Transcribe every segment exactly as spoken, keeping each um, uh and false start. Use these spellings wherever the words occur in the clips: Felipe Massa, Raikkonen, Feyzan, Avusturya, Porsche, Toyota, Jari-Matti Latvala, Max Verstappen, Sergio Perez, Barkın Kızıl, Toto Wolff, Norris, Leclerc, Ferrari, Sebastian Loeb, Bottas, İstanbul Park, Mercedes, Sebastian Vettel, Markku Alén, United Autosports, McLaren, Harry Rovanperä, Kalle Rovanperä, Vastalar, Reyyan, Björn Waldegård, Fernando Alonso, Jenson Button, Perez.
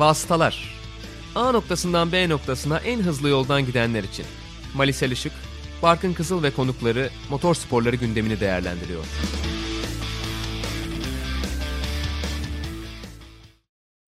Vastalar. A noktasından B noktasına en hızlı yoldan gidenler için. Malise Erişik, Barkın Kızıl ve konukları motor sporları gündemini değerlendiriyor.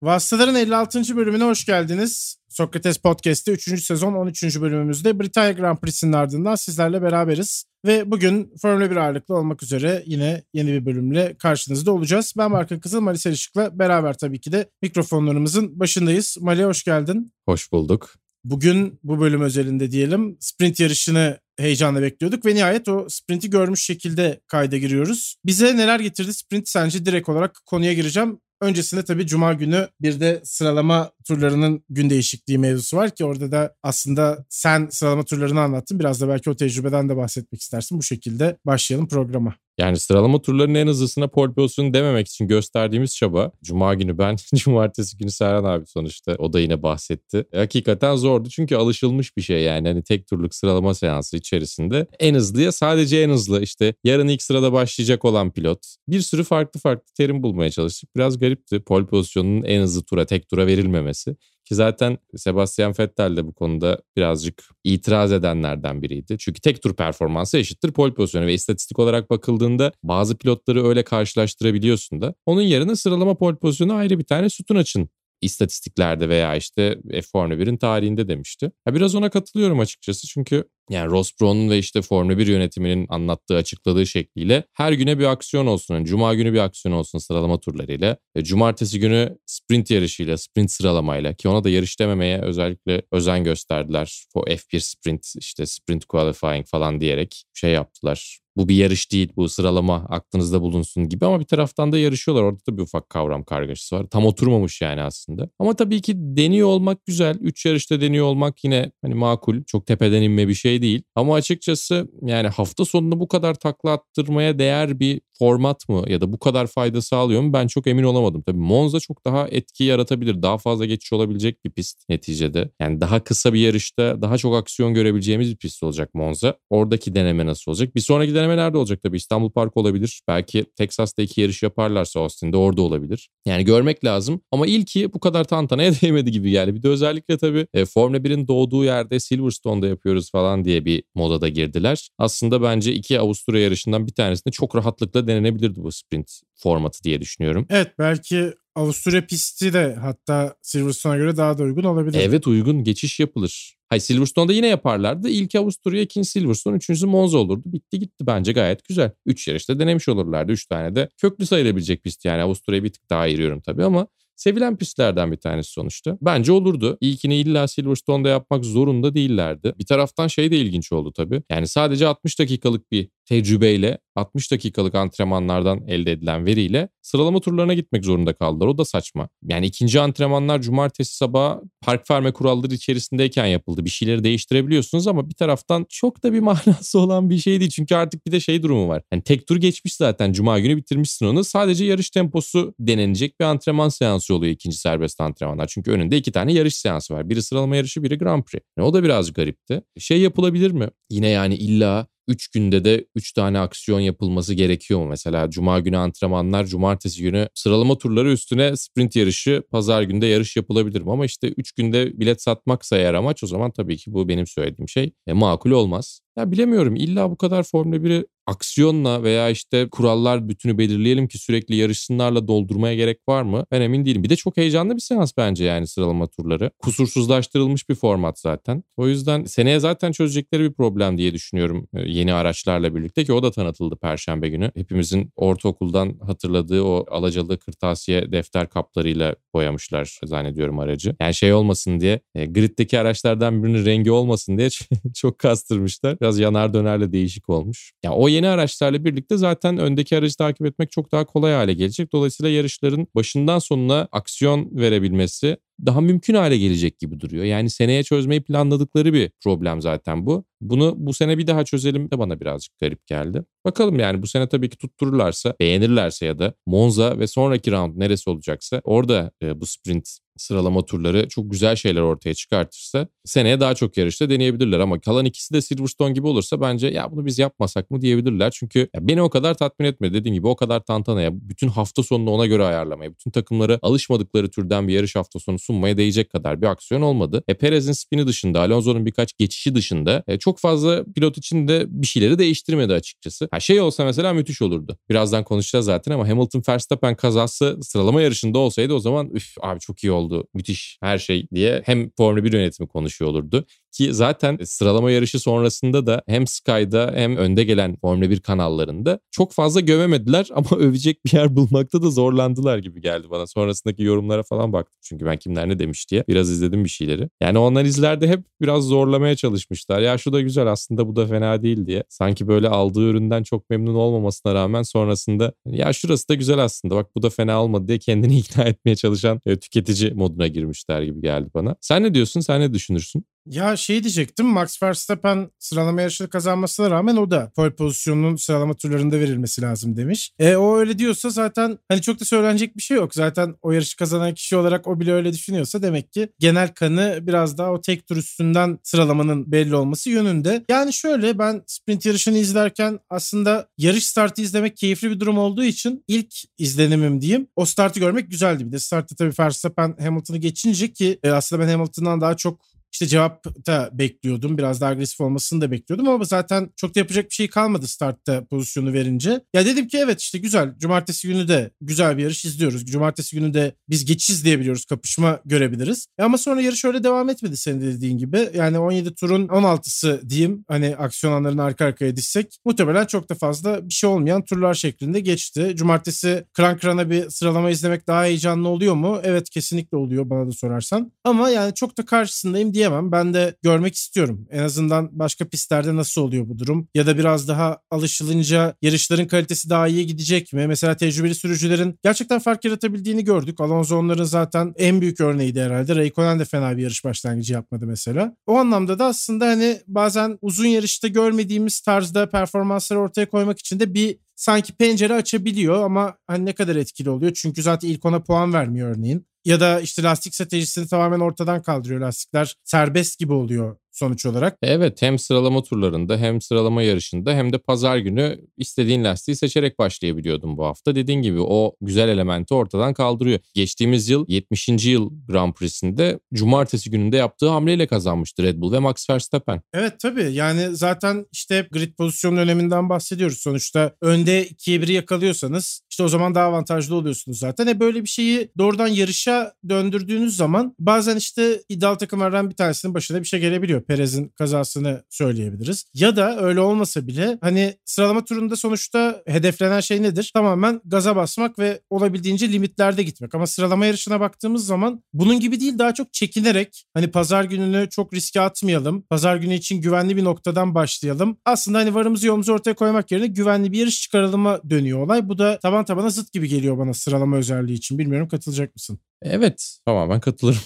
Vastalar'ın elli altıncı bölümüne hoş geldiniz. Sokrates Podcast'te üçüncü sezon on üçüncü bölümümüzde Britanya Grand Prix'sinin ardından sizlerle beraberiz. Ve bugün Formula bir ağırlıklı olmak üzere yine yeni bir bölümle karşınızda olacağız. Ben Barkın Kızıl, Malise Erişik'le beraber tabii ki de mikrofonlarımızın başındayız. Mali, hoş geldin. Hoş bulduk. Bugün bu bölüm özelinde diyelim sprint yarışını heyecanla bekliyorduk ve nihayet o sprinti görmüş şekilde kayda giriyoruz. Bize neler getirdi sprint sence? Direkt olarak konuya gireceğim. Öncesinde tabii Cuma günü bir de sıralama turlarının gün değişikliği mevzusu var ki orada da aslında sen sıralama turlarını anlattın. Biraz da belki o tecrübeden de bahsetmek istersin. Bu şekilde başlayalım programa. Yani sıralama turlarının en hızlısına pole position dememek için gösterdiğimiz çaba. Cuma günü ben, cumartesi günü Serhan abi sonuçta. O da yine bahsetti. E, hakikaten zordu çünkü alışılmış bir şey yani. Hani tek turluk sıralama seansı içerisinde en hızlıya sadece en hızlı. İşte yarın ilk sırada başlayacak olan pilot. Bir sürü farklı farklı terim bulmaya çalıştık. Biraz garipti pole pozisyonunun en hızlı tura, tek tura verilmemesi. Ki zaten Sebastian Vettel de bu konuda birazcık itiraz edenlerden biriydi. Çünkü tek tur performansı eşittir pole pozisyonu ve istatistik olarak bakıldığında bazı pilotları öyle karşılaştırabiliyorsun da. Onun yerine sıralama pole pozisyonu ayrı bir tane sütun açın istatistiklerde veya işte Formula birin tarihinde demişti. Ya biraz ona katılıyorum açıkçası çünkü yani Ross Brown'un ve işte Formula bir yönetiminin anlattığı, açıkladığı şekliyle her güne bir aksiyon olsun. Yani Cuma günü bir aksiyon olsun sıralama turlarıyla. E, cumartesi günü sprint yarışıyla, sprint sıralamayla ki ona da yarış dememeye özellikle özen gösterdiler. O F bir sprint, işte sprint qualifying falan diyerek şey yaptılar. Bu bir yarış değil, bu sıralama aklınızda bulunsun gibi ama bir taraftan da yarışıyorlar. Orada da bir ufak kavram kargaşası var. Tam oturmamış yani aslında. Ama tabii ki deniyor olmak güzel. Üç yarışta deniyor olmak yine hani makul. Çok tepeden inme bir şey değil. Ama açıkçası yani hafta sonunu bu kadar takla attırmaya değer bir format mı ya da bu kadar fayda sağlıyor mu ben çok emin olamadım. Tabii Monza çok daha etki yaratabilir. Daha fazla geçiş olabilecek bir pist neticede. Yani daha kısa bir yarışta daha çok aksiyon görebileceğimiz bir pist olacak Monza. Oradaki deneme nasıl olacak? Bir sonraki deneme nerede olacak tabii? İstanbul Park olabilir. Belki Texas'ta iki yarış yaparlarsa Austin'de orada olabilir. Yani görmek lazım. Ama ilki bu kadar tantanaya değmedi gibi geldi. Bir de özellikle tabii Formula birin doğduğu yerde Silverstone'da yapıyoruz falan diye bir modada girdiler. Aslında bence iki Avusturya yarışından bir tanesinde çok rahatlıkla denenebilirdi bu sprint formatı diye düşünüyorum. Evet, belki Avusturya pisti de hatta Silverstone'a göre daha da uygun olabilir. Evet, uygun geçiş yapılır. Hayır, Silverstone'da yine yaparlardı. İlk Avusturya, ikinci Silverstone, üçüncüsü Monza olurdu. Bitti gitti, bence gayet güzel. Üç yarışta denemiş olurlardı. Üç tane de köklü sayılabilecek pist yani. Avusturya'ya bir tık daha ayırıyorum tabii ama sevilen pistlerden bir tanesi sonuçta. Bence olurdu. İlkini illa Silverstone'da yapmak zorunda değillerdi. Bir taraftan şey de ilginç oldu tabii. Yani sadece altmış dakikalık bir tecrübeyle, altmış dakikalık antrenmanlardan elde edilen veriyle sıralama turlarına gitmek zorunda kaldılar. O da saçma. Yani ikinci antrenmanlar cumartesi sabahı park ferme kuralları içerisindeyken yapıldı. Bir şeyleri değiştirebiliyorsunuz ama bir taraftan çok da bir manası olan bir şey değil. Çünkü artık bir de şey durumu var. Yani tek tur geçmiş zaten. Cuma günü bitirmişsin onu. Sadece yarış temposu denenecek bir antrenman seansı oluyor ikinci serbest antrenmanlar. Çünkü önünde iki tane yarış seansı var. Biri sıralama yarışı, biri Grand Prix. Yani o da biraz garipti. Şey yapılabilir mi? Yine yani illa üç günde de üç tane aksiyon yapılması gerekiyor mu? Mesela cuma günü antrenmanlar, cumartesi günü sıralama turları üstüne sprint yarışı, pazar günde yarış yapılabilir mi? Ama işte üç günde bilet satmaksa eğer amaç, o zaman tabii ki bu benim söylediğim şey e, makul olmaz. Ya bilemiyorum, illa bu kadar Formula biri aksiyonla veya işte kurallar bütünü belirleyelim ki sürekli yarışsınlarla doldurmaya gerek var mı? Ben emin değilim. Bir de çok heyecanlı bir seans bence yani sıralama turları. Kusursuzlaştırılmış bir format zaten. O yüzden seneye zaten çözecekleri bir problem diye düşünüyorum yeni araçlarla birlikte ki o da tanıtıldı Perşembe günü. Hepimizin ortaokuldan hatırladığı o alacalı kırtasiye defter kaplarıyla boyamışlar zannediyorum aracı. Yani şey olmasın diye, griddeki araçlardan birinin rengi olmasın diye çok kastırmışlar. Biraz yanar dönerle değişik olmuş. Ya yani o yeni araçlarla birlikte zaten öndeki aracı takip etmek çok daha kolay hale gelecek. Dolayısıyla yarışların başından sonuna aksiyon verebilmesi daha mümkün hale gelecek gibi duruyor. Yani seneye çözmeyi planladıkları bir problem zaten bu. Bunu bu sene bir daha çözelim de bana birazcık garip geldi. Bakalım yani bu sene tabii ki tuttururlarsa, beğenirlerse ya da Monza ve sonraki round neresi olacaksa orada bu sprint sıralama turları çok güzel şeyler ortaya çıkartırsa seneye daha çok yarışta deneyebilirler. Ama kalan ikisi de Silverstone gibi olursa bence ya bunu biz yapmasak mı diyebilirler. Çünkü beni o kadar tatmin etmedi. Dediğim gibi o kadar tantanaya, bütün hafta sonunu ona göre ayarlamaya, bütün takımlara alışmadıkları türden bir yarış hafta sonu sunmaya değecek kadar bir aksiyon olmadı. E, Perez'in spini dışında, Alonso'nun birkaç geçişi dışında e, çok fazla pilot için de bir şeyleri değiştirmedi açıkçası. Ha, şey olsa mesela müthiş olurdu. Birazdan konuşacağız zaten ama Hamilton Verstappen kazası sıralama yarışında olsaydı o zaman üf abi çok iyi oldu. Oldu, müthiş her şey diye hem Formula bir yönetimi konuşuyor olurdu. Ki zaten sıralama yarışı sonrasında da hem Sky'da hem önde gelen Formula bir kanallarında çok fazla gömemediler ama övecek bir yer bulmakta da zorlandılar gibi geldi bana. Sonrasındaki yorumlara falan baktım çünkü ben kimler ne demiş diye biraz izledim bir şeyleri. Yani o analizlerde hep biraz zorlamaya çalışmışlar. Ya şu da güzel aslında, bu da fena değil diye. Sanki böyle aldığı üründen çok memnun olmamasına rağmen sonrasında ya şurası da güzel aslında bak bu da fena olmadı diye kendini ikna etmeye çalışan tüketici moduna girmişler gibi geldi bana. Sen ne diyorsun? Sen ne düşünürsün? Ya şey diyecektim, Max Verstappen sıralama yarışını kazanmasına rağmen o da pole pozisyonunun sıralama turlarında verilmesi lazım demiş. E o öyle diyorsa zaten hani çok da söylenecek bir şey yok. Zaten o yarışı kazanan kişi olarak o bile öyle düşünüyorsa demek ki genel kanı biraz daha o tek tur üstünden sıralamanın belli olması yönünde. Yani şöyle, ben sprint yarışını izlerken aslında yarış startı izlemek keyifli bir durum olduğu için ilk izlenimim diyeyim, o startı görmek güzeldi. Bir de startta tabii Verstappen Hamilton'ı geçince ki e, aslında ben Hamilton'dan daha çok İşte cevap da bekliyordum. Biraz daha agresif olmasını da bekliyordum ama zaten çok da yapacak bir şey kalmadı startta pozisyonu verince. Ya dedim ki evet işte güzel. Cumartesi günü de güzel bir yarış izliyoruz. Cumartesi günü de biz geçiş izleyebiliyoruz. Kapışma görebiliriz. E ama sonra yarış öyle devam etmedi senin de dediğin gibi. Yani on yedi turun on altısı diyeyim. Hani aksiyon anlarını arka arkaya dizsek muhtemelen çok da fazla bir şey olmayan turlar şeklinde geçti. Cumartesi kıran kırana bir sıralama izlemek daha heyecanlı oluyor mu? Evet kesinlikle oluyor bana da sorarsan. Ama yani çok da karşısındayım diye diyemem. Ben de görmek istiyorum. En azından başka pistlerde nasıl oluyor bu durum? Ya da biraz daha alışılınca yarışların kalitesi daha iyi gidecek mi? Mesela tecrübeli sürücülerin gerçekten fark yaratabildiğini gördük. Alonso onların zaten en büyük örneğiydi herhalde. Raikkonen de fena bir yarış başlangıcı yapmadı mesela. O anlamda da aslında hani bazen uzun yarışta görmediğimiz tarzda performansları ortaya koymak için de bir sanki pencere açabiliyor ama hani ne kadar etkili oluyor? Çünkü zaten ilk ona puan vermiyor örneğin. Ya da işte lastik stratejisini tamamen ortadan kaldırıyor. Lastikler serbest gibi oluyor sonuç olarak. Evet, hem sıralama turlarında hem sıralama yarışında hem de pazar günü istediğin lastiği seçerek başlayabiliyordun bu hafta. Dediğin gibi o güzel elementi ortadan kaldırıyor. Geçtiğimiz yıl yetmişinci yıl Grand Prix'sinde cumartesi gününde yaptığı hamleyle kazanmıştı Red Bull ve Max Verstappen. Evet tabii, yani zaten işte hep grid pozisyonunun öneminden bahsediyoruz. Sonuçta önde ikiye biri yakalıyorsanız işte o zaman daha avantajlı oluyorsunuz zaten. E böyle bir şeyi doğrudan yarışa döndürdüğünüz zaman bazen işte iddialı takımlardan bir tanesinin başına bir şey gelebiliyor. Perez'in kazasını söyleyebiliriz. Ya da öyle olmasa bile hani sıralama turunda sonuçta hedeflenen şey nedir? Tamamen gaza basmak ve olabildiğince limitlerde gitmek. Ama sıralama yarışına baktığımız zaman bunun gibi değil, daha çok çekinerek hani pazar gününü çok riske atmayalım. Pazar günü için güvenli bir noktadan başlayalım. Aslında hani varımızı yoğumuzu ortaya koymak yerine güvenli bir yarış çıkaralıma dönüyor olay. Bu da taban tabana zıt gibi geliyor bana sıralama özelliği için. Bilmiyorum, katılacak mısın? Evet, tamamen katılırım.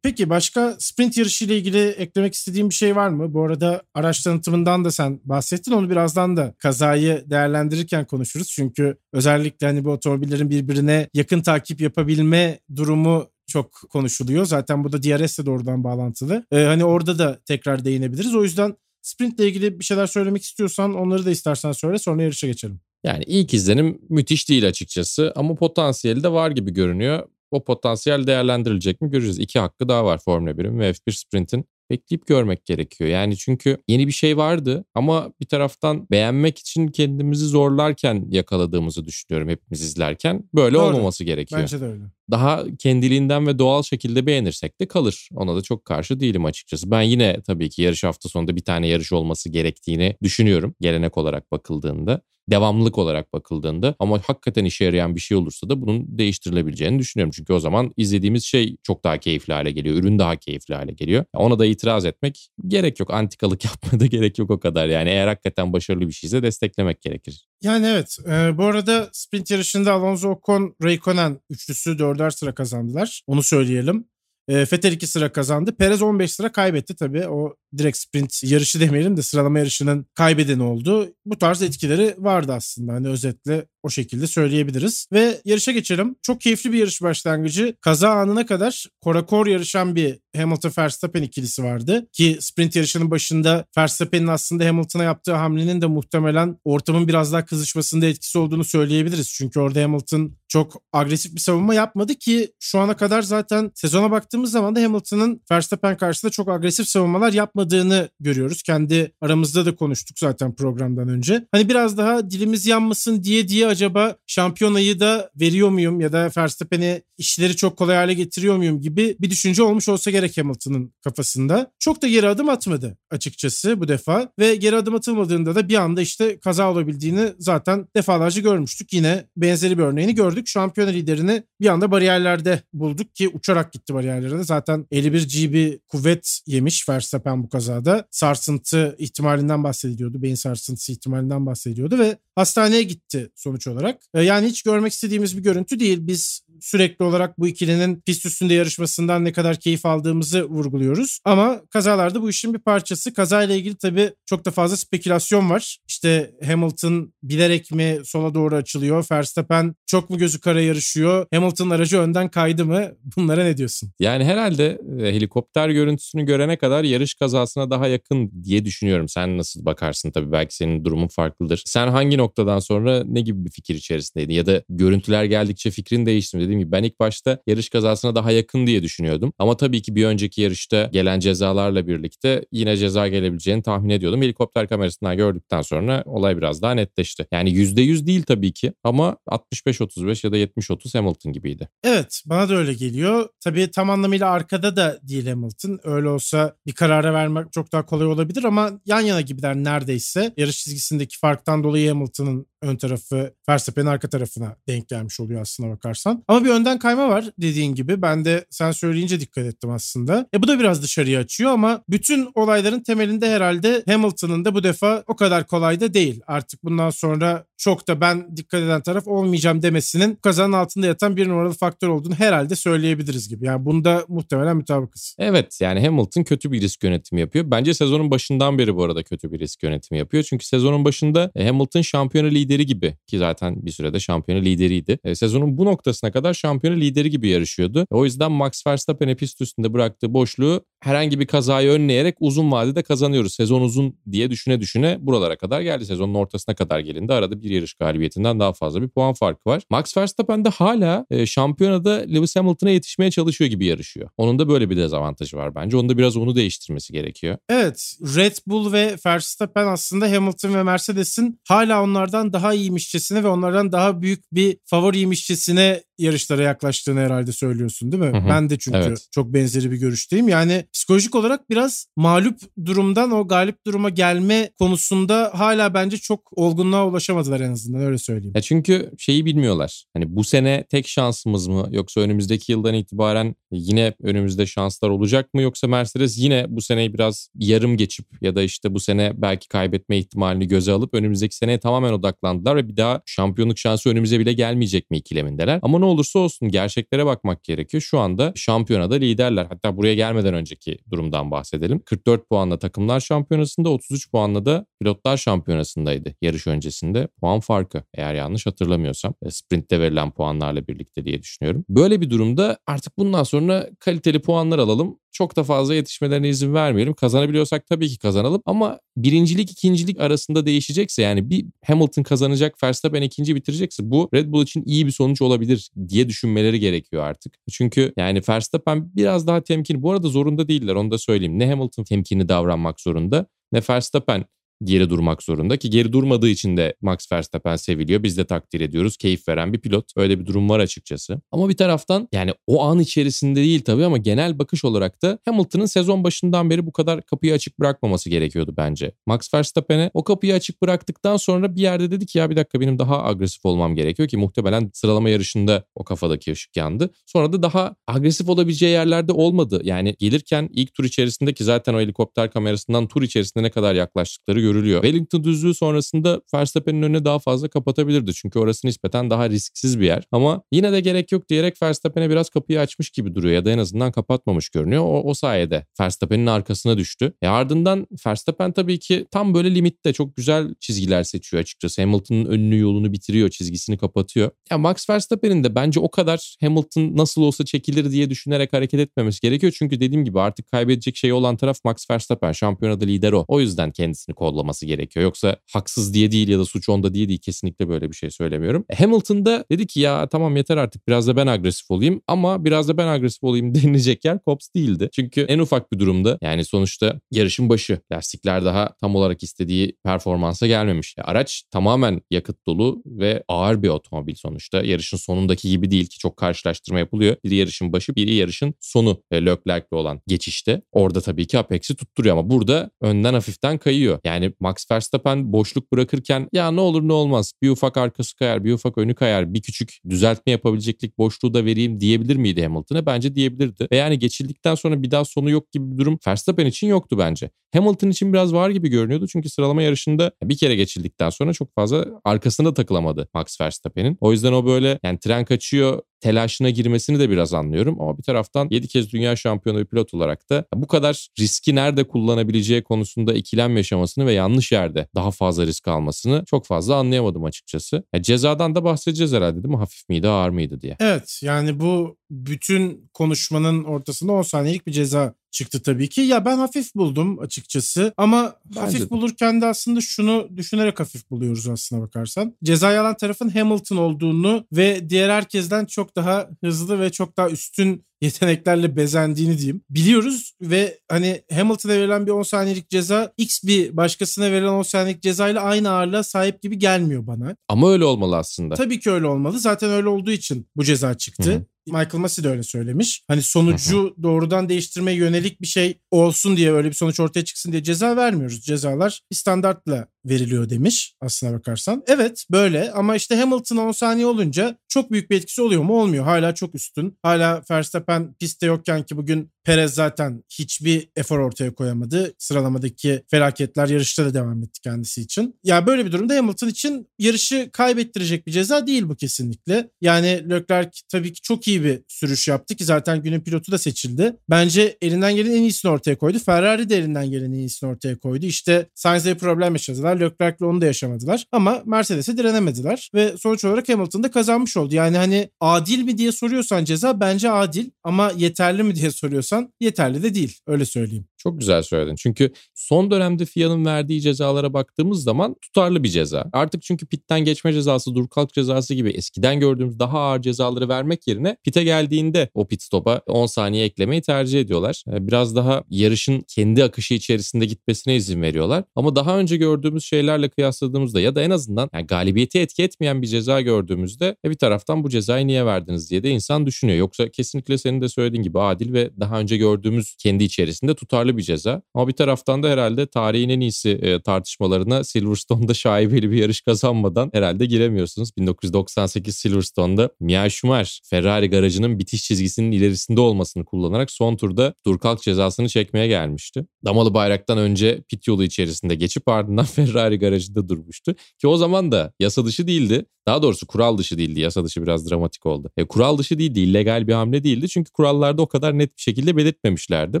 Peki başka sprint yarışı ile ilgili eklemek istediğin bir şey var mı? Bu arada araç tanıtımından da sen bahsettin. Onu birazdan da kazayı değerlendirirken konuşuruz. Çünkü özellikle hani bu otomobillerin birbirine yakın takip yapabilme durumu çok konuşuluyor. Zaten bu da D R S ile doğrudan bağlantılı. Ee, hani orada da tekrar değinebiliriz. O yüzden sprint ile ilgili bir şeyler söylemek istiyorsan onları da istersen söyle, sonra yarışa geçelim. Yani ilk izlenim müthiş değil açıkçası ama potansiyeli de var gibi görünüyor. O potansiyel değerlendirilecek mi göreceğiz. İki hakkı daha var Formula birin ve F bir Sprint'in. Bekleyip görmek gerekiyor. Yani çünkü yeni bir şey vardı ama bir taraftan beğenmek için kendimizi zorlarken yakaladığımızı düşünüyorum hepimiz izlerken. Böyle doğru. Olmaması gerekiyor. Bence de öyle. Daha kendiliğinden ve doğal şekilde beğenirsek de kalır. Ona da çok karşı değilim açıkçası. Ben yine tabii ki yarış hafta sonunda bir tane yarış olması gerektiğini düşünüyorum. Gelenek olarak bakıldığında, devamlılık olarak bakıldığında ama hakikaten işe yarayan bir şey olursa da bunun değiştirilebileceğini düşünüyorum. Çünkü o zaman izlediğimiz şey çok daha keyifli hale geliyor. Ürün daha keyifli hale geliyor. Ona da itiraz etmek gerek yok. Antikalık yapmaya da gerek yok o kadar. Yani eğer hakikaten başarılı bir şeyse desteklemek gerekir. Yani evet. E, bu arada sprint yarışında Alonso, Ocon, Raikkonen üçlüsü dörder sıra kazandılar. Onu söyleyelim. E, Vettel iki sıra kazandı. Perez on beş sıra kaybetti tabii. O direkt sprint yarışı demeyelim de sıralama yarışının kaybedeni oldu. Bu tarz etkileri vardı aslında. Hani özetle o şekilde söyleyebiliriz. Ve yarışa geçelim. Çok keyifli bir yarış başlangıcı. Kaza anına kadar korakor yarışan bir Hamilton-Verstappen ikilisi vardı. Ki sprint yarışının başında Verstappen'in aslında Hamilton'a yaptığı hamlenin de muhtemelen ortamın biraz daha kızışmasında etkisi olduğunu söyleyebiliriz. Çünkü orada Hamilton çok agresif bir savunma yapmadı ki şu ana kadar zaten sezona baktığımız zaman da Hamilton'ın Verstappen karşısında çok agresif savunmalar yapmadığını görüyoruz. Kendi aramızda da konuştuk zaten programdan önce. Hani biraz daha dilimiz yanmasın diye diye acaba şampiyonayı da veriyor muyum ya da Verstappen'e işleri çok kolay hale getiriyor muyum gibi bir düşünce olmuş olsa gerek Hamilton'ın kafasında. Çok da geri adım atmadı açıkçası bu defa ve geri adım atılmadığında da bir anda işte kaza olabildiğini zaten defalarca görmüştük. Yine benzeri bir örneğini gördük. Şampiyona liderini bir anda bariyerlerde bulduk ki uçarak gitti bariyerlere. Zaten elli bir G B kuvvet yemiş Verstappen bu kazada. Sarsıntı ihtimalinden bahsediliyordu. Beyin sarsıntısı ihtimalinden bahsediliyordu ve hastaneye gitti sonuç olarak. Yani hiç görmek istediğimiz bir görüntü değil. Biz sürekli olarak bu ikilinin pist üstünde yarışmasından ne kadar keyif aldığımızı vurguluyoruz. Ama kazalarda bu işin bir parçası. Kazayla ilgili tabii çok da fazla spekülasyon var. İşte Hamilton bilerek mi sola doğru açılıyor? Verstappen çok mu gözü kara yarışıyor? Hamilton aracı önden kaydı mı? Bunlara ne diyorsun? Yani herhalde helikopter görüntüsünü görene kadar yarış kazasına daha yakın diye düşünüyorum. Sen nasıl bakarsın? Tabii belki senin durumun farklıdır. Sen hangi noktadan sonra ne gibi bir fikir içerisindeydin? Ya da görüntüler geldikçe fikrin değişti mi? Dediğim gibi ben ilk başta yarış kazasına daha yakın diye düşünüyordum. Ama tabii ki bir önceki yarışta gelen cezalarla birlikte yine ceza gelebileceğini tahmin ediyordum. Helikopter kamerasından gördükten sonra olay biraz daha netleşti. Yani yüzde yüz değil tabii ki ama altmış beş otuz beş ya da yetmiş otuz Hamilton gibiydi. Evet, bana da öyle geliyor. Tabii tam anlamıyla arkada da değil Hamilton. Öyle olsa bir karara vermek çok daha kolay olabilir ama yan yana gibiler neredeyse. Yarış çizgisindeki farktan dolayı Hamilton'ın ön tarafı Verstappen'in arka tarafına denk gelmiş oluyor aslına bakarsan. Ama bir önden kayma var dediğin gibi. Ben de sen söyleyince dikkat ettim aslında. E bu da biraz dışarıya açıyor ama bütün olayların temelinde herhalde Hamilton'ın da bu defa o kadar kolay da değil. Artık bundan sonra çok da ben dikkat eden taraf olmayacağım demesinin kazanın altında yatan bir numaralı faktör olduğunu herhalde söyleyebiliriz gibi. Yani bunda muhtemelen mütabıkız. Evet, yani Hamilton kötü bir risk yönetimi yapıyor. Bence sezonun başından beri bu arada kötü bir risk yönetimi yapıyor. Çünkü sezonun başında Hamilton şampiyonu lideri gibi ki zaten bir sürede şampiyonu lideriydi. Sezonun bu noktasına kadar şampiyonu lideri gibi yarışıyordu. O yüzden Max Verstappen'e pist üstünde bıraktığı boşluğu herhangi bir kazayı önleyerek uzun vadede kazanıyoruz. Sezon uzun diye düşüne düşüne buralara kadar geldi. Sezonun ortasına kadar gelindi. Arada bir yarış galibiyetinden daha fazla bir puan farkı var. Max Verstappen de hala şampiyonada Lewis Hamilton'a yetişmeye çalışıyor gibi yarışıyor. Onun da böyle bir dezavantajı var bence. Onun da biraz onu değiştirmesi gerekiyor. Evet, Red Bull ve Verstappen aslında Hamilton ve Mercedes'in hala onlardan daha iyiymişçesine ve onlardan daha büyük bir favoriymişçesine yarışlara yaklaştığını herhalde söylüyorsun değil mi? Hı hı. Ben de çünkü evet. Çok benzeri bir görüşteyim. Yani psikolojik olarak biraz mağlup durumdan o galip duruma gelme konusunda hala bence çok olgunluğa ulaşamadılar en azından, öyle söyleyeyim. Ya çünkü şeyi bilmiyorlar. Hani bu sene tek şansımız mı yoksa önümüzdeki yıldan itibaren yine önümüzde şanslar olacak mı yoksa Mercedes yine bu seneyi biraz yarım geçip ya da işte bu sene belki kaybetme ihtimalini göze alıp önümüzdeki seneye tamamen odaklandılar ve bir daha şampiyonluk şansı önümüze bile gelmeyecek mi ikilemindeler. Ama ne olursa olsun gerçeklere bakmak gerekiyor. Şu anda şampiyonada liderler. Hatta buraya gelmeden önceki durumdan bahsedelim. kırk dört puanla takımlar şampiyonasında, otuz üç puanla da pilotlar şampiyonasındaydı. Yarış öncesinde puan farkı eğer yanlış hatırlamıyorsam. Sprintte verilen puanlarla birlikte diye düşünüyorum. Böyle bir durumda artık bundan sonra kaliteli puanlar alalım. Çok da fazla yetişmelerine izin vermeyelim. Kazanabiliyorsak tabii ki kazanalım ama birincilik ikincilik arasında değişecekse yani bir Hamilton kazanacak, Verstappen ikinci bitirecekse bu Red Bull için iyi bir sonuç olabilir diye düşünmeleri gerekiyor artık. Çünkü yani Verstappen biraz daha temkinli. Bu arada zorunda değiller, onu da söyleyeyim. Ne Hamilton temkinli davranmak zorunda ne Verstappen geri durmak zorunda ki geri durmadığı için de Max Verstappen seviliyor. Biz de takdir ediyoruz. Keyif veren bir pilot. Öyle bir durum var açıkçası. Ama bir taraftan yani o an içerisinde değil tabii ama genel bakış olarak da Hamilton'ın sezon başından beri bu kadar kapıyı açık bırakmaması gerekiyordu bence. Max Verstappen'e o kapıyı açık bıraktıktan sonra bir yerde dedi ki ya bir dakika benim daha agresif olmam gerekiyor ki muhtemelen sıralama yarışında o kafadaki ışık yandı. Sonra da daha agresif olabileceği yerlerde olmadı. Yani gelirken ilk tur içerisinde ki zaten o helikopter kamerasından tur içerisinde ne kadar yaklaştıkları görüyoruz. görülüyor. Wellington düzlüğü sonrasında Verstappen'in önüne daha fazla kapatabilirdi. Çünkü orası nispeten daha risksiz bir yer. Ama yine de gerek yok diyerek Verstappen'e biraz kapıyı açmış gibi duruyor. Ya da en azından kapatmamış görünüyor. O, o sayede Verstappen'in arkasına düştü. E ardından Verstappen tabii ki tam böyle limitte çok güzel çizgiler seçiyor açıkçası. Hamilton'ın önünü yolunu bitiriyor. Çizgisini kapatıyor. Ya Max Verstappen'in de bence o kadar Hamilton nasıl olsa çekilir diye düşünerek hareket etmemesi gerekiyor. Çünkü dediğim gibi artık kaybedecek şey olan taraf Max Verstappen. Şampiyonada lider o. O yüzden kendisini kollaması gerekiyor. Yoksa haksız diye değil ya da suç onda diye değil. Kesinlikle böyle bir şey söylemiyorum. Hamilton da dedi ki ya tamam yeter artık biraz da ben agresif olayım. Ama biraz da ben agresif olayım denilecek yer Kops değildi. Çünkü en ufak bir durumda yani sonuçta yarışın başı. Lastikler daha tam olarak istediği performansa gelmemiş. Ya, araç tamamen yakıt dolu ve ağır bir otomobil sonuçta. Yarışın sonundaki gibi değil ki çok karşılaştırma yapılıyor. Biri yarışın başı, biri yarışın sonu. E, Leclerc'le olan geçişte. Orada tabii ki Apex'i tutturuyor ama burada önden hafiften kayıyor. Yani Max Verstappen boşluk bırakırken ya ne olur ne olmaz bir ufak arkası kayar, bir ufak önü kayar, bir küçük düzeltme yapabileceklik boşluğu da vereyim diyebilir miydi Hamilton'a? Bence diyebilirdi. Ve yani geçildikten sonra bir daha sonu yok gibi bir durum Verstappen için yoktu bence. Hamilton için biraz var gibi görünüyordu çünkü sıralama yarışında bir kere geçildikten sonra çok fazla arkasında takılamadı Max Verstappen'in. O yüzden o böyle yani tren kaçıyor telaşına girmesini de biraz anlıyorum. Ama bir taraftan yedi kez dünya şampiyonu bir pilot olarak da bu kadar riski nerede kullanabileceği konusunda ikilem yaşamasını ve yanlış yerde daha fazla risk almasını çok fazla anlayamadım açıkçası. Ya cezadan da bahsedeceğiz herhalde değil mi? Hafif miydi ağır mıydı diye. Evet yani bu bütün konuşmanın ortasında on saniyelik bir ceza çıktı tabii ki. Ya ben hafif buldum açıkçası ama bence hafif de bulurken de aslında şunu düşünerek hafif buluyoruz aslına bakarsan. Cezayı alan tarafın Hamilton olduğunu ve diğer herkesten çok daha hızlı ve çok daha üstün yeteneklerle bezendiğini diyeyim. Biliyoruz ve hani Hamilton'a verilen bir on saniyelik ceza X bir başkasına verilen on saniyelik cezayla aynı ağırlığa sahip gibi gelmiyor bana. Ama öyle olmalı aslında. Tabii ki öyle olmalı. Zaten öyle olduğu için bu ceza çıktı. Hı-hı. Michael Masi de öyle söylemiş. Hani sonucu doğrudan değiştirmeye yönelik bir şey olsun diye öyle bir sonuç ortaya çıksın diye ceza vermiyoruz. Cezalar standartla veriliyor demiş aslına bakarsan. Evet böyle ama işte Hamilton on saniye olunca çok büyük bir etkisi oluyor mu? Olmuyor. Hala çok üstün. Hala Verstappen pistte yokken ki bugün Perez zaten hiçbir efor ortaya koyamadı. Sıralamadaki felaketler yarışta da devam etti kendisi için. Ya böyle bir durumda Hamilton için yarışı kaybettirecek bir ceza değil bu kesinlikle. Yani Leclerc tabii ki çok iyi bir sürüş yaptı ki zaten günün pilotu da seçildi. Bence elinden gelen en iyisini ortaya koydu. Ferrari de elinden gelen en iyisini ortaya koydu. İşte Sainz'le problem yaşadılar. Leclerc'le onu da yaşamadılar. Ama Mercedes'e direnemediler. Ve sonuç olarak Hamilton da kazanmış oldu. Yani hani adil mi diye soruyorsan ceza bence adil. Ama yeterli mi diye soruyorsan yeterli de değil. Öyle söyleyeyim. Çok güzel söyledin. Çünkü son dönemde F I A'nın verdiği cezalara baktığımız zaman tutarlı bir ceza. Artık çünkü pitten geçme cezası, dur kalk cezası gibi eskiden gördüğümüz daha ağır cezaları vermek yerine pite geldiğinde o pit stopa on saniye eklemeyi tercih ediyorlar. Biraz daha yarışın kendi akışı içerisinde gitmesine izin veriyorlar. Ama daha önce gördüğümüz şeylerle kıyasladığımızda ya da en azından yani galibiyeti etki etmeyen bir ceza gördüğümüzde bir taraftan bu cezayı niye verdiniz diye de insan düşünüyor. Yoksa kesinlikle senin de söylediğin gibi adil ve daha önce gördüğümüz kendi içerisinde tutarlı bir ceza. Ama bir taraftan da herhalde tarihin en iyisi e, tartışmalarına Silverstone'da şaibeli bir yarış kazanmadan herhalde giremiyorsunuz. bin dokuz yüz doksan sekiz Silverstone'da Mia Schumacher Ferrari garajının bitiş çizgisinin ilerisinde olmasını kullanarak son turda dur kalk cezasını çekmeye gelmişti. Damalı bayraktan önce pit yolu içerisinde geçip ardından Ferrari garajında durmuştu. Ki o zaman da yasa dışı değildi. Daha doğrusu kural dışı değildi. Yasa dışı biraz dramatik oldu. E, kural dışı değildi. İllegal bir hamle değildi. Çünkü kurallarda o kadar net bir şekilde belirtmemişlerdi.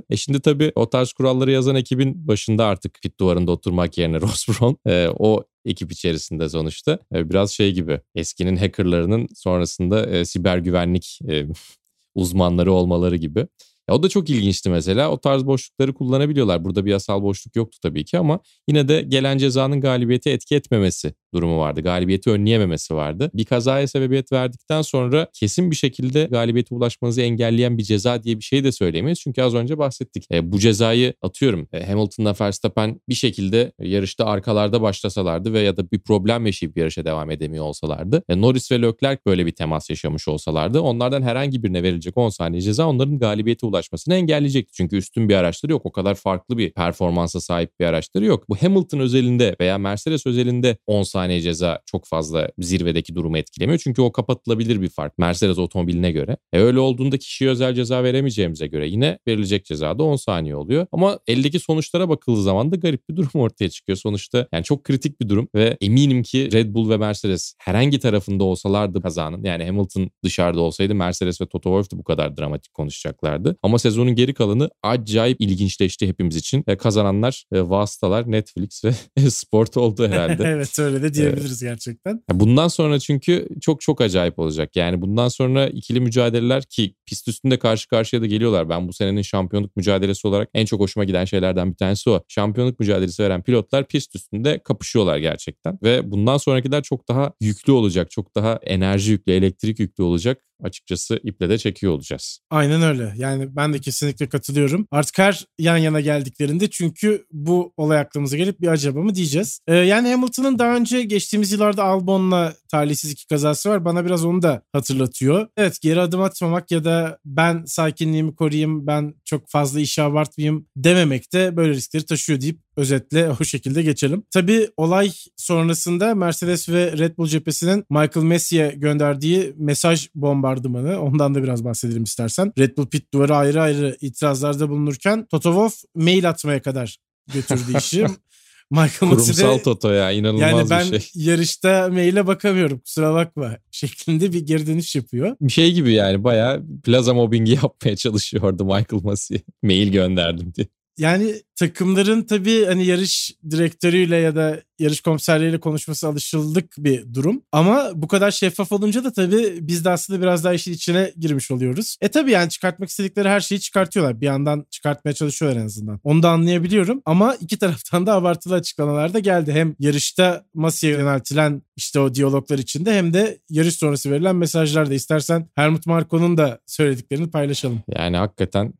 E şimdi tabii o tarz kuralları yazan ekibin başında artık pit duvarında oturmak yerine Ross Brown e, o ekip içerisinde sonuçta e, biraz şey gibi eskinin hackerlarının sonrasında e, siber güvenlik e, uzmanları olmaları gibi. Ya o da çok ilginçti mesela. O tarz boşlukları kullanabiliyorlar. Burada bir yasal boşluk yoktu tabii ki ama yine de gelen cezanın galibiyete etki etmemesi durumu vardı. Galibiyeti önleyememesi vardı. Bir kazaya sebebiyet verdikten sonra kesin bir şekilde galibiyete ulaşmanızı engelleyen bir ceza diye bir şey de söyleyemeyiz. Çünkü az önce bahsettik. E, bu cezayı atıyorum. E, Hamilton'la Verstappen bir şekilde yarışta arkalarda başlasalardı ve ya da bir problem yaşayıp yarışa devam edemiyor olsalardı. E, Norris ve Leclerc böyle bir temas yaşamış olsalardı onlardan herhangi birine verilecek on saniye ceza onların galibiyete ulaşmasını engelleyecekti. Çünkü üstün bir araçları yok. O kadar farklı bir performansa sahip bir araçları yok. Bu Hamilton özelinde veya Mercedes özelinde on saniye on saniye ceza çok fazla zirvedeki durumu etkilemiyor. Çünkü o kapatılabilir bir fark Mercedes otomobiline göre. E öyle olduğunda kişiye özel ceza veremeyeceğimize göre yine verilecek ceza da on saniye oluyor. Ama eldeki sonuçlara bakıldığı zaman da garip bir durum ortaya çıkıyor. Sonuçta yani çok kritik bir durum ve eminim ki Red Bull ve Mercedes herhangi tarafında olsalardı kazanın. Yani Hamilton dışarıda olsaydı Mercedes ve Toto Wolff de bu kadar dramatik konuşacaklardı. Ama sezonun geri kalanı acayip ilginçleşti hepimiz için. E, kazananlar e, Vastalar, Netflix ve Sport oldu herhalde. Evet, öyle de diyebiliriz e, gerçekten. Bundan sonra çünkü çok çok acayip olacak. Yani bundan sonra ikili mücadeleler ki pist üstünde karşı karşıya da geliyorlar. Ben bu senenin şampiyonluk mücadelesi olarak en çok hoşuma giden şeylerden bir tanesi o. Şampiyonluk mücadelesi veren pilotlar pist üstünde kapışıyorlar gerçekten. Ve bundan sonrakiler çok daha yüklü olacak. Çok daha enerji yüklü, elektrik yüklü olacak. Açıkçası iple de çekiyor olacağız. Aynen öyle. Yani ben de kesinlikle katılıyorum. Artık her yan yana geldiklerinde çünkü bu olay aklımıza gelip bir acaba mı diyeceğiz. Ee, yani Hamilton'ın daha önce geçtiğimiz yıllarda Albon'la talihsiz iki kazası var. Bana biraz onu da hatırlatıyor. Evet, geri adım atmamak ya da ben sakinliğimi koruyayım, ben çok fazla işe abartmayayım dememek de böyle riskleri taşıyor deyip özetle o şekilde geçelim. Tabii olay sonrasında Mercedes ve Red Bull cephesinin Michael Masi'ye gönderdiği mesaj bombardımanı, ondan da biraz bahsedelim istersen. Red Bull pit duvarı ayrı ayrı itirazlarda bulunurken Toto Wolff mail atmaya kadar götürdü işi. Michael kurumsal de, Toto ya, inanılmaz yani bir şey. Yani ben yarışta maile bakamıyorum kusura bakma şeklinde bir geri dönüş yapıyor. Bir şey gibi yani bayağı plaza mobbingi yapmaya çalışıyordu Michael Masi. Mail gönderdim diye. Yani takımların tabii hani yarış direktörüyle ya da yarış komiserleriyle konuşması alışıldık bir durum. Ama bu kadar şeffaf olunca da tabii biz de aslında biraz daha işin içine girmiş oluyoruz. E tabii yani çıkartmak istedikleri her şeyi çıkartıyorlar. Bir yandan çıkartmaya çalışıyorlar en azından. Onu da anlayabiliyorum. Ama iki taraftan da abartılı açıklamalar da geldi. Hem yarışta masaya yöneltilen işte o diyaloglar içinde hem de yarış sonrası verilen mesajlarda. İstersen Helmut Marko'nun da söylediklerini paylaşalım. Yani hakikaten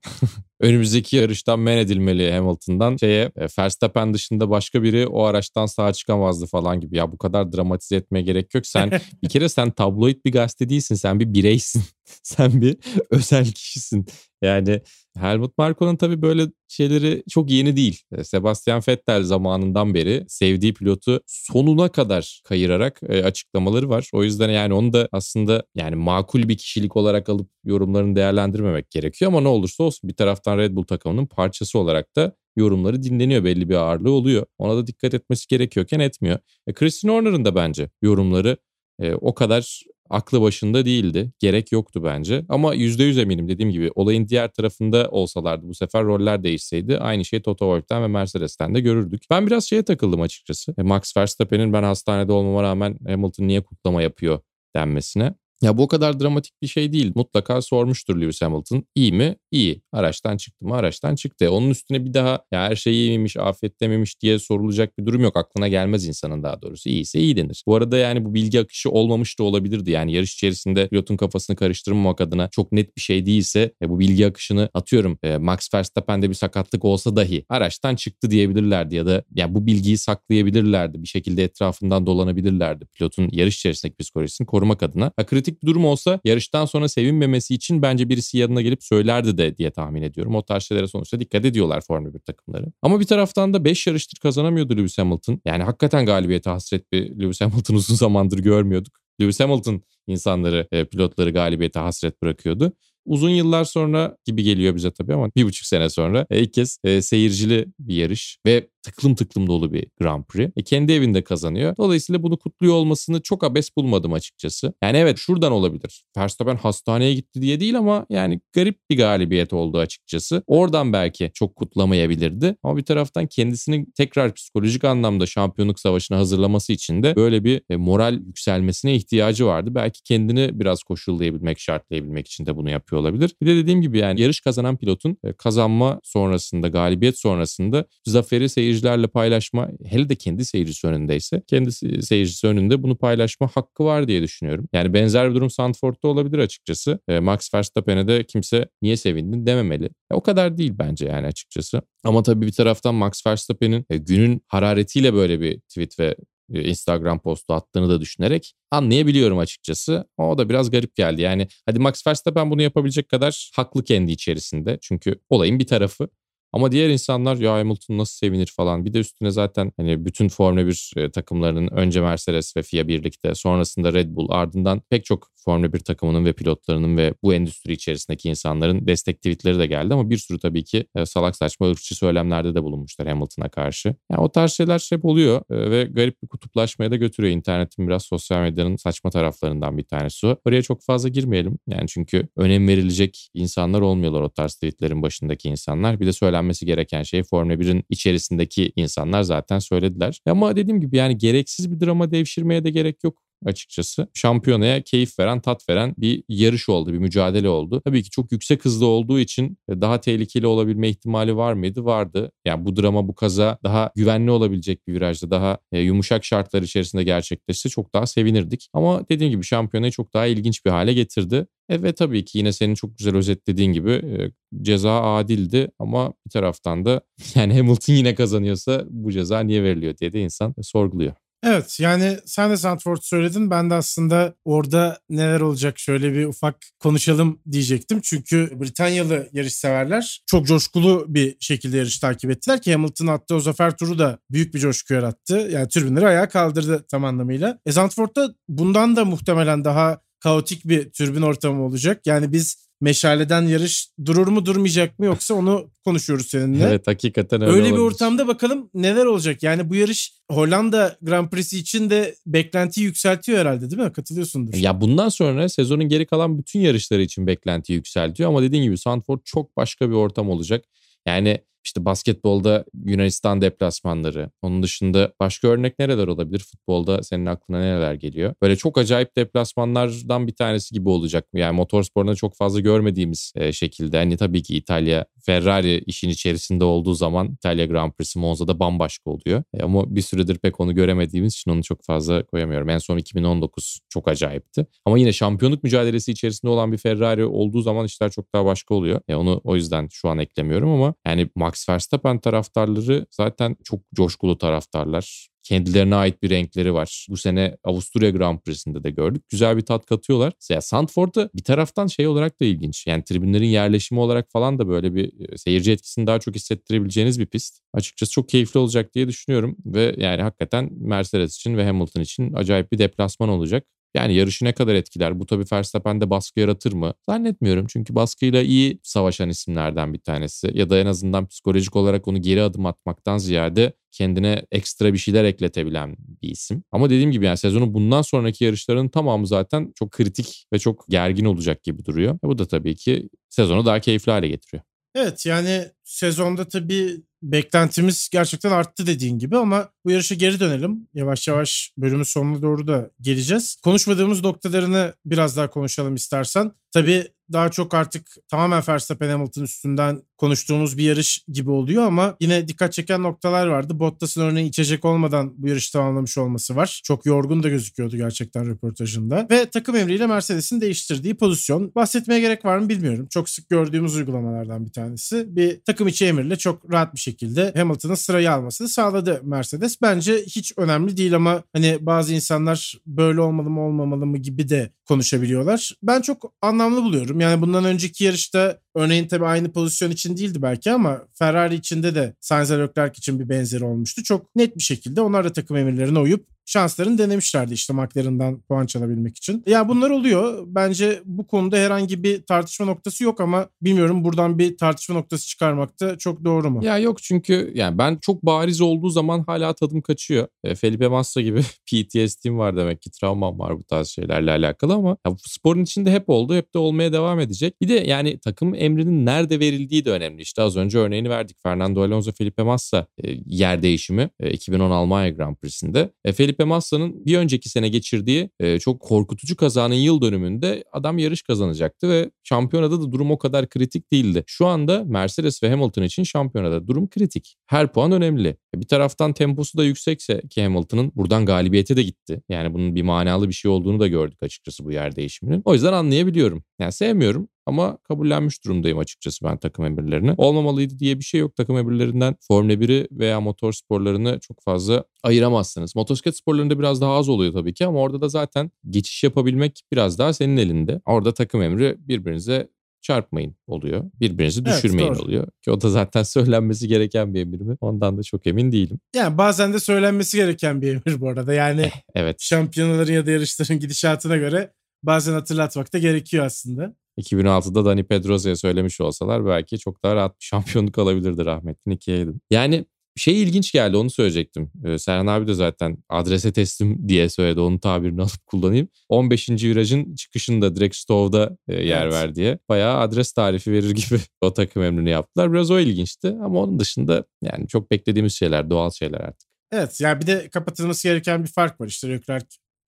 önümüzdeki yarıştan men edilmeli Hamilton'dan. Şeye, Verstappen dışında başka biri o araçtan sağa çıkamazdı falan gibi. Ya bu kadar dramatize etmeye gerek yok. Sen bir kere sen tabloid bir gazete değilsin. Sen bir bireysin. Sen bir özel kişisin. Yani Helmut Marko'nun tabii böyle şeyleri çok yeni değil. Sebastian Vettel zamanından beri sevdiği pilotu sonuna kadar kayırarak açıklamaları var. O yüzden yani onu da aslında yani makul bir kişilik olarak alıp yorumlarını değerlendirmemek gerekiyor. Ama ne olursa olsun bir taraftan Red Bull takımının parçası olarak da yorumları dinleniyor, belli bir ağırlığı oluyor. Ona da dikkat etmesi gerekiyorken etmiyor. E, Christian Horner'ın da bence yorumları e, o kadar aklı başında değildi. Gerek yoktu bence. Ama yüzde yüz eminim dediğim gibi olayın diğer tarafında olsalardı bu sefer roller değişseydi aynı şeyi Toto Wolff'ten ve Mercedes'ten de görürdük. Ben biraz şeye takıldım açıkçası. E, Max Verstappen'in ben hastanede olmama rağmen Hamilton niye kutlama yapıyor denmesine. Ya bu o kadar dramatik bir şey değil. Mutlaka sormuştur Lewis Hamilton. İyi mi? İyi. Araçtan çıktı mı? Araçtan çıktı. Onun üstüne bir daha ya her şey iyi miymiş, afiyette miymiş diye sorulacak bir durum yok. Aklına gelmez insanın daha doğrusu. İyiyse iyi denir. Bu arada yani bu bilgi akışı olmamış da olabilirdi. Yani yarış içerisinde pilotun kafasını karıştırmamak adına çok net bir şey değilse bu bilgi akışını atıyorum. Max Verstappen'de bir sakatlık olsa dahi araçtan çıktı diyebilirlerdi ya da yani bu bilgiyi saklayabilirlerdi. Bir şekilde etrafından dolanabilirlerdi. Pilotun yarış içerisindeki psikolojisini korumak adına. Ha, kritik bir durum olsa yarıştan sonra sevinmemesi için bence birisi yanına gelip söylerdi de diye tahmin ediyorum. O tarz şeylere sonuçta dikkat ediyorlar Formula bir takımları. Ama bir taraftan da beş yarıştır kazanamıyordu Lewis Hamilton. Yani hakikaten galibiyete hasret bir Lewis Hamilton uzun zamandır görmüyorduk. Lewis Hamilton insanları, pilotları galibiyete hasret bırakıyordu. Uzun yıllar sonra gibi geliyor bize tabii ama bir buçuk sene sonra ilk kez e, seyircili bir yarış ve tıklım tıklım dolu bir Grand Prix. E, kendi evinde kazanıyor. Dolayısıyla bunu kutluyor olmasını çok abes bulmadım açıkçası. Yani evet şuradan olabilir. Verstappen hastaneye gitti diye değil ama yani garip bir galibiyet oldu açıkçası. Oradan belki çok kutlamayabilirdi. Ama bir taraftan kendisini tekrar psikolojik anlamda şampiyonluk savaşına hazırlaması için de böyle bir e, moral yükselmesine ihtiyacı vardı. Belki kendini biraz koşullayabilmek, şartlayabilmek için de bunu yapıyor olabilir. Bir de dediğim gibi yani yarış kazanan pilotun kazanma sonrasında, galibiyet sonrasında zaferi seyircilerle paylaşma, hele de kendi seyircisi önündeyse, kendi seyircisi önünde bunu paylaşma hakkı var diye düşünüyorum. Yani benzer bir durum Sandford'da olabilir açıkçası. Max Verstappen'e de kimse niye sevindin dememeli. O kadar değil bence yani açıkçası. Ama tabii bir taraftan Max Verstappen'in günün hararetiyle böyle bir tweet ve Instagram postu attığını da düşünerek anlayabiliyorum açıkçası. O da biraz garip geldi. Yani hadi Max Verstappen bunu yapabilecek kadar haklı kendi içerisinde. Çünkü olayın bir tarafı. Ama diğer insanlar ya Hamilton nasıl sevinir falan. Bir de üstüne zaten hani bütün Formula bir takımlarının önce Mercedes ve F I A birlikte, sonrasında Red Bull, ardından pek çok Formula bir takımının ve pilotlarının ve bu endüstri içerisindeki insanların destek tweetleri de geldi ama bir sürü tabii ki salak saçma ırkçı söylemlerde de bulunmuşlar Hamilton'a karşı. Yani o tarz şeyler hep oluyor ve garip bir kutuplaşmaya da götürüyor. İnternetin biraz sosyal medyanın saçma taraflarından bir tanesi o. Oraya çok fazla girmeyelim. Yani çünkü önem verilecek insanlar olmuyorlar o tarz tweetlerin başındaki insanlar. Bir de söylenmesi gereken şeyi Formula birin içerisindeki insanlar zaten söylediler. Ama dediğim gibi yani gereksiz bir drama devşirmeye de gerek yok. Açıkçası şampiyonaya keyif veren, tat veren bir yarış oldu, bir mücadele oldu. Tabii ki çok yüksek hızda olduğu için daha tehlikeli olabilme ihtimali var mıydı? Vardı. Yani bu drama, bu kaza daha güvenli olabilecek bir virajda, daha yumuşak şartlar içerisinde gerçekleşse çok daha sevinirdik. Ama dediğim gibi şampiyonayı çok daha ilginç bir hale getirdi. E ve tabii ki yine senin çok güzel özetlediğin gibi e, ceza adildi ama bir taraftan da yani Hamilton yine kazanıyorsa bu ceza niye veriliyor diye de insan sorguluyor. Evet, yani sen de Sandford söyledin. Ben de aslında orada neler olacak şöyle bir ufak konuşalım diyecektim. Çünkü Britanyalı yarışseverler çok coşkulu bir şekilde yarış takip ettiler ki Hamilton'ın attığı o zafer turu da büyük bir coşku yarattı. Yani tribünleri ayağa kaldırdı tam anlamıyla. E Sandford'da bundan da muhtemelen daha kaotik bir tribün ortamı olacak. Yani biz meşaleden yarış durur mu durmayacak mı yoksa onu konuşuyoruz seninle. Evet, hakikaten öyle Öyle olabilir. Bir ortamda bakalım neler olacak. Yani bu yarış Hollanda Grand Prix'si için de beklentiyi yükseltiyor herhalde, değil mi? Katılıyorsundur. Ya bundan sonra sezonun geri kalan bütün yarışları için beklentiyi yükseltiyor ama dediğin gibi Sandford çok başka bir ortam olacak. Yani işte basketbolda Yunanistan deplasmanları, onun dışında başka örnek nereler olabilir? Futbolda senin aklına neler geliyor? Böyle çok acayip deplasmanlardan bir tanesi gibi olacak. Yani motorsporunda çok fazla görmediğimiz şekilde. Hani tabii ki İtalya, Ferrari işin içerisinde olduğu zaman İtalya Grand Prix'si Monza'da bambaşka oluyor. Ama bir süredir pek onu göremediğimiz için onu çok fazla koyamıyorum. En son iki bin on dokuz çok acayipti. Ama yine şampiyonluk mücadelesi içerisinde olan bir Ferrari olduğu zaman işler çok daha başka oluyor. Yani onu o yüzden şu an eklemiyorum ama yani Max Verstappen taraftarları zaten çok coşkulu taraftarlar. Kendilerine ait bir renkleri var. Bu sene Avusturya Grand Prix'sinde de gördük. Güzel bir tat katıyorlar. Yani Sandford'da bir taraftan şey olarak da ilginç. Yani tribünlerin yerleşimi olarak falan da böyle bir seyirci etkisini daha çok hissettirebileceğiniz bir pist. Açıkçası çok keyifli olacak diye düşünüyorum. Ve yani hakikaten Mercedes için ve Hamilton için acayip bir deplasman olacak. Yani yarışı ne kadar etkiler? Bu tabii Verstappen'de baskı yaratır mı? Zannetmiyorum. Çünkü baskıyla iyi savaşan isimlerden bir tanesi. Ya da en azından psikolojik olarak onu geri adım atmaktan ziyade kendine ekstra bir şeyler ekletebilen bir isim. Ama dediğim gibi yani sezonun bundan sonraki yarışlarının tamamı zaten çok kritik ve çok gergin olacak gibi duruyor. Bu da tabii ki sezonu daha keyifli hale getiriyor. Evet, yani sezonda tabii beklentimiz gerçekten arttı dediğin gibi ama bu yarışa geri dönelim. Yavaş yavaş bölümün sonuna doğru da geleceğiz. Konuşmadığımız noktalarını biraz daha konuşalım istersen. Tabii daha çok artık tamamen Verstappen Hamilton üstünden konuştuğumuz bir yarış gibi oluyor ama yine dikkat çeken noktalar vardı. Bottas'ın örneğin içecek olmadan bu yarışı tamamlamış olması var. Çok yorgun da gözüküyordu gerçekten röportajında. Ve takım emriyle Mercedes'in değiştirdiği pozisyon. Bahsetmeye gerek var mı bilmiyorum. Çok sık gördüğümüz uygulamalardan bir tanesi. Bir takım içi emirle çok rahat bir şekilde Hamilton'ın sırayı almasını sağladı Mercedes. Bence hiç önemli değil ama hani bazı insanlar böyle olmalı mı olmamalı mı gibi de konuşabiliyorlar. Ben çok anlamlı buluyorum. Yani bundan önceki yarışta örneğin tabii aynı pozisyon için değildi belki ama Ferrari içinde de Sainz ve Leclerc için bir benzeri olmuştu. Çok net bir şekilde onlar da takım emirlerine uyup şanslarını denemişlerdi işte McLaren'dan puan çalabilmek için. Ya bunlar oluyor. Bence bu konuda herhangi bir tartışma noktası yok ama bilmiyorum buradan bir tartışma noktası çıkarmak da çok doğru mu? Ya yok, çünkü yani ben çok bariz olduğu zaman hala tadım kaçıyor. E, Felipe Massa gibi P T S D'm var demek ki, travmam var bu tarz şeylerle alakalı ama ya bu sporun içinde hep oldu, hep de olmaya devam edecek. Bir de yani takım emrinin nerede verildiği de önemli. İşte az önce örneğini verdik. Fernando Alonso, Felipe Massa e, yer değişimi e, iki bin on Almanya Grand Prix'sinde. E, Felipe Massa'nın bir önceki sene geçirdiği e, çok korkutucu kazanın yıl dönümünde adam yarış kazanacaktı ve şampiyonada da durum o kadar kritik değildi. Şu anda Mercedes ve Hamilton için şampiyonada durum kritik. Her puan önemli. Bir taraftan temposu da yüksekse ki Hamilton'ın buradan galibiyete de gitti. Yani bunun bir manalı bir şey olduğunu da gördük açıkçası bu yer değişiminin. O yüzden anlayabiliyorum. Yani sevmiyorum ama kabullenmiş durumdayım açıkçası ben takım emirlerini. Olmamalıydı diye bir şey yok. Takım emirlerinden Formula biri veya motor sporlarını çok fazla ayıramazsınız. Motosiklet sporlarında biraz daha az oluyor tabii ki ama orada da zaten geçiş yapabilmek biraz daha senin elinde. Orada takım emri birbirinize çarpmayın oluyor. Birbirinizi düşürmeyin evet, oluyor. Ki o da zaten söylenmesi gereken bir emir mi? Ondan da çok emin değilim. Yani bazen de söylenmesi gereken bir emir bu arada. Yani eh, evet. şampiyonaların ya da yarışların gidişatına göre bazen hatırlatmak da gerekiyor aslında. iki bin altıda Dani Pedrosa'ya söylemiş olsalar belki çok daha rahat bir şampiyonluk alabilirdi rahmetli Niki'ydim. Yani şey ilginç geldi, onu söyleyecektim. Ee, Serhan abi de zaten adrese teslim diye söyledi. Onun tabirini alıp kullanayım. on beşinci virajın çıkışında direkt Stove'da e, yer evet. ver diye. Bayağı adres tarifi verir gibi o takım emrini yaptılar. Biraz o ilginçti ama onun dışında yani çok beklediğimiz şeyler, doğal şeyler artık. Evet yani bir de kapatılması gereken bir fark var. İşte Leclerc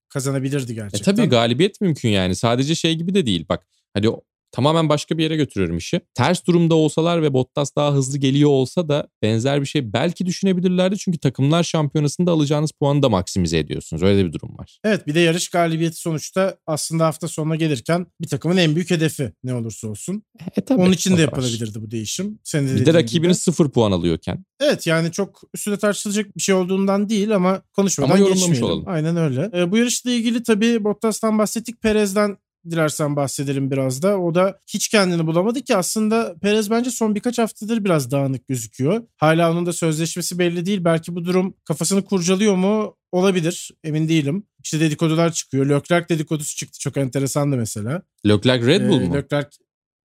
kazanabilirdi gerçekten. E tabii galibiyet mümkün yani. Sadece şey gibi de değil bak. Hadi tamamen başka bir yere götürüyorum işi. Ters durumda olsalar ve Bottas daha hızlı geliyor olsa da benzer bir şey belki düşünebilirlerdi. Çünkü takımlar şampiyonasında alacağınız puanı da maksimize ediyorsunuz. Öyle bir durum var. Evet bir de yarış galibiyeti sonuçta aslında hafta sonuna gelirken bir takımın en büyük hedefi ne olursa olsun. E, tabii, Onun için de yapılabilirdi bu değişim. Senin de bir de rakibiniz sıfır puan alıyorken. Evet yani çok üstüne tartışılacak bir şey olduğundan değil ama konuşmadan ama geçmeyelim. Olalım. Aynen öyle. E, bu yarışla ilgili tabii Bottas'tan bahsettik, Perez'den dilersen bahsedelim biraz da. O da hiç kendini bulamadı ki aslında. Perez bence son birkaç haftadır biraz dağınık gözüküyor. Hala onun da sözleşmesi belli değil. Belki bu durum kafasını kurcalıyor mu? Olabilir. Emin değilim. İşte dedikodular çıkıyor. Leclerc dedikodusu çıktı. Çok enteresandı mesela. Leclerc Red Bull ee, mu? Leclerc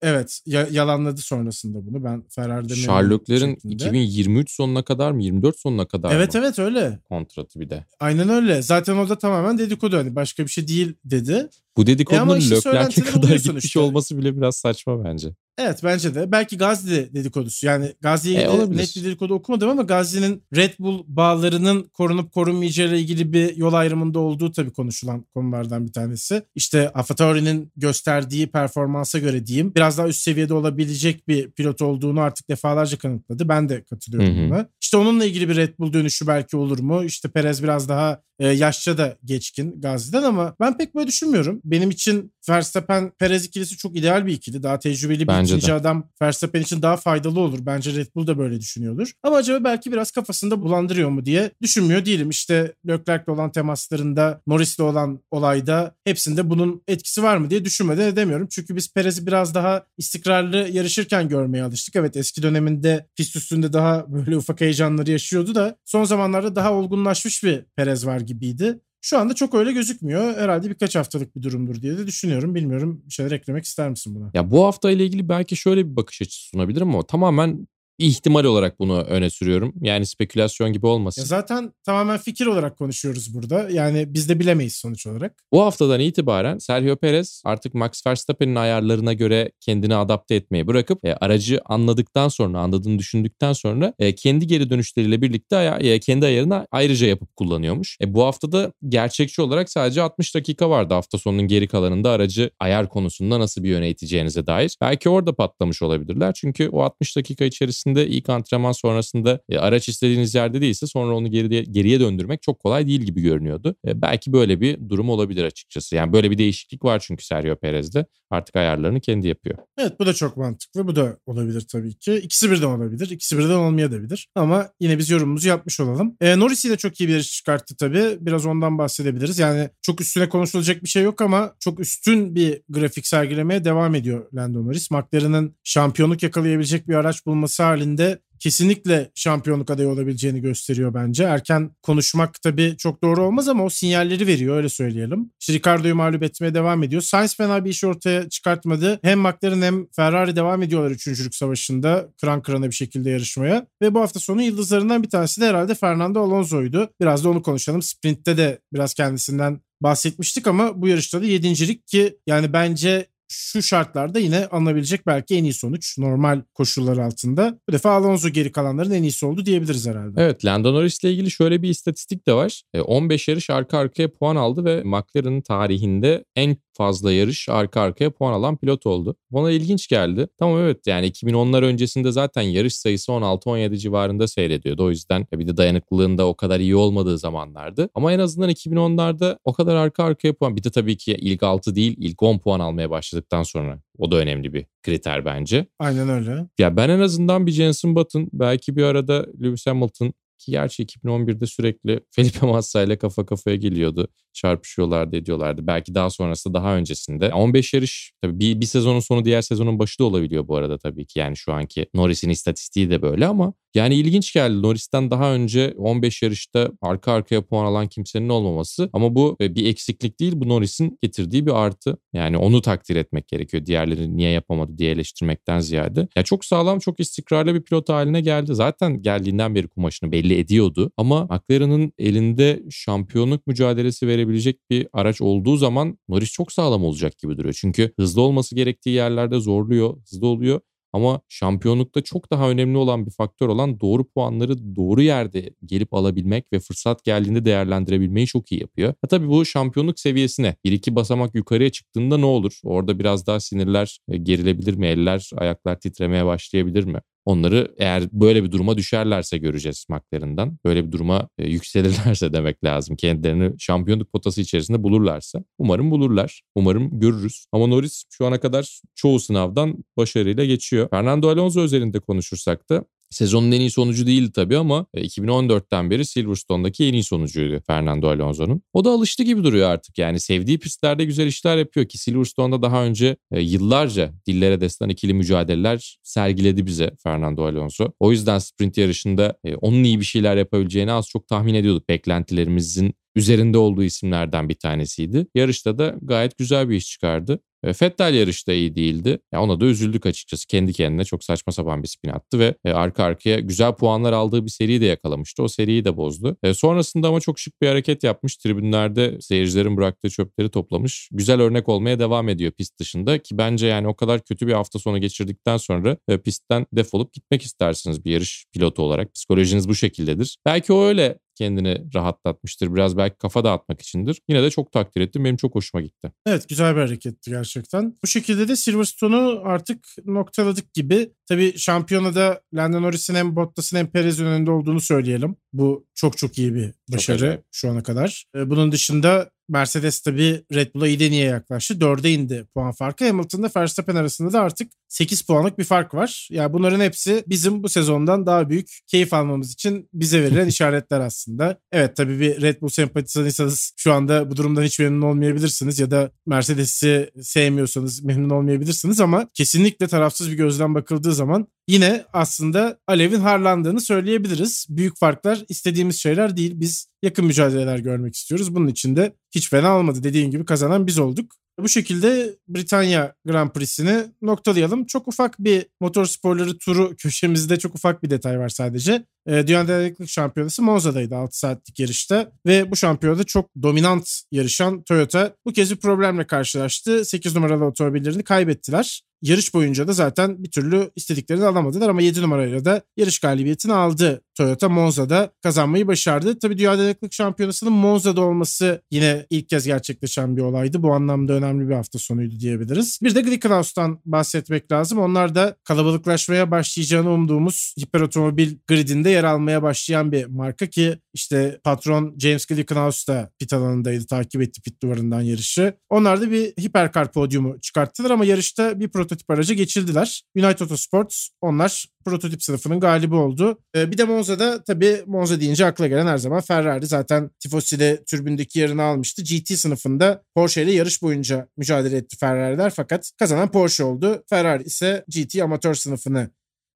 evet. Y- yalanladı sonrasında bunu. Ben Ferrari'de... Leclerc'in iki bin yirmi üç sonuna kadar mı? yirmi dört sonuna kadar evet, mı? Evet evet öyle. Kontratı bir de. Aynen öyle. Zaten o da tamamen dedikodu. Hani başka bir şey değil dedi. Bu dedikodunun e Leclerc'e kadar gitmiş olması bile biraz saçma bence. Evet bence de. Belki Gazli dedikodusu. Yani Gazli'ye e, net bir dedikodu okumadım ama Gazli'nin Red Bull bağlarının korunup korunmayacağı ile ilgili bir yol ayrımında olduğu tabii konuşulan konulardan bir tanesi. İşte AlphaTauri'nin gösterdiği performansa göre diyeyim biraz daha üst seviyede olabilecek bir pilot olduğunu artık defalarca kanıtladı. Ben de katılıyorum hı hı. buna. İşte onunla ilgili bir Red Bull dönüşü belki olur mu? İşte Perez biraz daha yaşça da geçkin Gazli'den ama ben pek böyle düşünmüyorum. Benim için Verstappen Perez ikilisi çok ideal bir ikili. Daha tecrübeli bir bence ikinci de. Adam Verstappen için daha faydalı olur. Bence Red Bull da böyle düşünüyordur. Ama acaba belki biraz kafasında bulandırıyor mu diye düşünmüyor değilim. İşte Leclerc'le olan temaslarında, Norris'le olan olayda hepsinde bunun etkisi var mı diye düşünmeden edemiyorum. Çünkü biz Perez'i biraz daha istikrarlı yarışırken görmeye alıştık. Evet eski döneminde pist üstünde daha böyle ufak heyecanları yaşıyordu da son zamanlarda daha olgunlaşmış bir Perez var gibiydi. Şu anda çok öyle gözükmüyor. Herhalde birkaç haftalık bir durumdur diye de düşünüyorum. Bilmiyorum, bir şeyler eklemek ister misin buna? Ya bu hafta ile ilgili belki şöyle bir bakış açısı sunabilirim ama tamamen ihtimal olarak bunu öne sürüyorum. Yani spekülasyon gibi olmasın. Ya zaten tamamen fikir olarak konuşuyoruz burada. Yani biz de bilemeyiz sonuç olarak. Bu haftadan itibaren Sergio Perez artık Max Verstappen'in ayarlarına göre kendini adapte etmeyi bırakıp e, aracı anladıktan sonra, anladığını düşündükten sonra e, kendi geri dönüşleriyle birlikte aya- e, kendi ayarını ayrıca yapıp kullanıyormuş. E, bu haftada gerçekçi olarak sadece altmış dakika vardı. Hafta sonunun geri kalanında aracı ayar konusunda nasıl bir yöne iteceğinize dair. Belki orada patlamış olabilirler. Çünkü o altmış dakika içerisinde ilk antrenman sonrasında e, araç istediğiniz yerde değilse sonra onu geriye, geriye döndürmek çok kolay değil gibi görünüyordu. E, belki böyle bir durum olabilir açıkçası. Yani böyle bir değişiklik var çünkü Sergio Perez'de. Artık ayarlarını kendi yapıyor. Evet bu da çok mantıklı. Bu da olabilir tabii ki. İkisi birden olabilir. İkisi birden olmayabilir. Ama yine biz yorumumuzu yapmış olalım. E, Norris'i de çok iyi bir yarış çıkarttı tabii. Biraz ondan bahsedebiliriz. Yani çok üstüne konuşulacak bir şey yok ama çok üstün bir grafik sergilemeye devam ediyor Lando Norris. McLaren'ın şampiyonluk yakalayabilecek bir araç bulması halinde kesinlikle şampiyonluk adayı olabileceğini gösteriyor bence. Erken konuşmak tabii çok doğru olmaz ama o sinyalleri veriyor, öyle söyleyelim. İşte Ricardo'yu mağlup etmeye devam ediyor. Sainz fena bir iş ortaya çıkartmadı. Hem McLaren hem Ferrari devam ediyorlar üçüncülük savaşında. Kıran kırana bir şekilde yarışmaya. Ve bu hafta sonu yıldızlarından bir tanesi de herhalde Fernando Alonso'ydu. Biraz da onu konuşalım. Sprint'te de biraz kendisinden bahsetmiştik ama bu yarışta da yedincilik ki yani bence... Şu şartlarda yine alınabilecek belki en iyi sonuç normal koşullar altında. Bu defa Alonso geri kalanların en iyisi oldu diyebiliriz herhalde. Evet, Lando Norris'le ilgili şöyle bir istatistik de var. on beş yarış arka arkaya puan aldı ve McLaren'ın tarihinde en fazla yarış arka arkaya puan alan pilot oldu. Bana ilginç geldi. Tamam evet yani iki bin onlar öncesinde zaten yarış sayısı on altı on yedi civarında seyrediyordu. O yüzden bir de dayanıklılığında o kadar iyi olmadığı zamanlardı. Ama en azından iki bin onlarda o kadar arka arkaya puan. Bir de tabii ki ilk altı değil ilk on puan almaya başladıktan sonra. O da önemli bir kriter bence. Aynen öyle. Ya ben en azından bir Jenson Button belki bir arada Lewis Hamilton Ki gerçi iki bin on birde sürekli Felipe Massa ile kafa kafaya geliyordu. Çarpışıyorlardı, ediyorlardı. Belki daha sonrası, daha öncesinde. on beş yarış tabii bir, bir sezonun sonu diğer sezonun başı da olabiliyor bu arada tabii ki. Yani şu anki Norris'in istatistiği de böyle ama yani ilginç geldi. Norris'ten daha önce on beş yarışta arka arkaya puan alan kimsenin olmaması. Ama bu bir eksiklik değil. Bu Norris'in getirdiği bir artı. Yani onu takdir etmek gerekiyor. Diğerleri niye yapamadı diye eleştirmekten ziyade. Ya çok sağlam, çok istikrarlı bir pilot haline geldi. Zaten geldiğinden beri kumaşını belli ediyordu. Ama McLaren'ın elinde şampiyonluk mücadelesi verebilecek bir araç olduğu zaman Norris çok sağlam olacak gibi duruyor. Çünkü hızlı olması gerektiği yerlerde zorluyor, hızlı oluyor. Ama şampiyonlukta çok daha önemli olan bir faktör olan doğru puanları doğru yerde gelip alabilmek ve fırsat geldiğinde değerlendirebilmeyi çok iyi yapıyor. Ha tabii bu şampiyonluk seviyesine bir iki basamak yukarıya çıktığında ne olur? Orada biraz daha sinirler gerilebilir mi? Eller, ayaklar titremeye başlayabilir mi? Onları eğer böyle bir duruma düşerlerse göreceğiz McLaren'dan. Böyle bir duruma yükselirlerse demek lazım. Kendilerini şampiyonluk potası içerisinde bulurlarsa. Umarım bulurlar. Umarım görürüz. Ama Norris şu ana kadar çoğu sınavdan başarıyla geçiyor. Fernando Alonso özelinde konuşursak da sezonun en iyi sonucu değildi tabii ama iki bin on dörtten beri Silverstone'daki en iyi sonucuydu Fernando Alonso'nun. O da alıştı gibi duruyor artık. Yani sevdiği pistlerde güzel işler yapıyor ki Silverstone'da daha önce yıllarca dillere destan ikili mücadeleler sergiledi bize Fernando Alonso. O yüzden sprint yarışında onun iyi bir şeyler yapabileceğini az çok tahmin ediyorduk. Beklentilerimizin üzerinde olduğu isimlerden bir tanesiydi. Yarışta da gayet güzel bir iş çıkardı. Vettel yarışta iyi değildi. Ya ona da üzüldük açıkçası. Kendi kendine çok saçma sapan bir spin attı ve arka arkaya güzel puanlar aldığı bir seriyi de yakalamıştı. O seriyi de bozdu. E sonrasında ama çok şık bir hareket yapmış. Tribünlerde seyircilerin bıraktığı çöpleri toplamış. Güzel örnek olmaya devam ediyor pist dışında ki bence yani o kadar kötü bir hafta sonu geçirdikten sonra pistten defolup gitmek istersiniz bir yarış pilotu olarak. Psikolojiniz bu şekildedir. Belki o öyle kendini rahatlatmıştır. Biraz belki kafa dağıtmak içindir. Yine de çok takdir ettim. Benim çok hoşuma gitti. Evet, güzel bir hareketti gerçekten. Bu şekilde de Silverstone'u artık noktaladık gibi. Tabii şampiyonada Lando Norris'in hem Bottas'ın hem Perez'in önünde olduğunu söyleyelim. Bu çok çok iyi bir başarı şu ana kadar. Bunun dışında Mercedes tabii Red Bull'a iyi deneye yaklaştı. dörde indi puan farkı. Hamilton'da Verstappen arasında da artık sekiz puanlık bir fark var. Ya yani bunların hepsi bizim bu sezondan daha büyük keyif almamız için bize verilen işaretler aslında. Evet tabii bir Red Bull sempatisanıysanız şu anda bu durumdan hiç memnun olmayabilirsiniz ya da Mercedes'i sevmiyorsanız memnun olmayabilirsiniz ama kesinlikle tarafsız bir gözden bakıldığı zaman yine aslında alevin harlandığını söyleyebiliriz. Büyük farklar istediğimiz şeyler değil. Biz yakın mücadeleler görmek istiyoruz. Bunun için de hiç fena olmadı. Dediğim gibi kazanan biz olduk. Bu şekilde Britanya Grand Prix'sini noktalayalım. Çok ufak bir motorsporları turu köşemizde çok ufak bir detay var sadece. Dünya Dayanıklılık Şampiyonası Monza'daydı altı saatlik yarışta ve bu şampiyonada çok dominant yarışan Toyota bu kez bir problemle karşılaştı. sekiz numaralı otomobillerini kaybettiler. Yarış boyunca da zaten bir türlü istediklerini alamadılar ama yedi numarayla da yarış galibiyetini aldı. Toyota Monza'da kazanmayı başardı. Tabii Dünya Dayanıklılık Şampiyonası'nın Monza'da olması yine ilk kez gerçekleşen bir olaydı. Bu anlamda önemli bir hafta sonuydu diyebiliriz. Bir de Glickenhaus'tan bahsetmek lazım. Onlar da kalabalıklaşmaya başlayacağını umduğumuz hiperotomobil gridinde yer almaya başlayan bir marka ki işte patron James Glickenhaus da pit alanındaydı, takip etti pit duvarından yarışı. Onlar da bir hiperkar podyumu çıkarttılar ama yarışta bir prototip araca geçildiler. United Autosports onlar prototip sınıfının galibi oldu. Ee, bir de Monza'da tabii Monza deyince akla gelen her zaman Ferrari zaten Tifosi'de türbündeki yerini almıştı. G T sınıfında Porsche ile yarış boyunca mücadele etti Ferrari'ler fakat kazanan Porsche oldu. Ferrari ise G T amatör sınıfını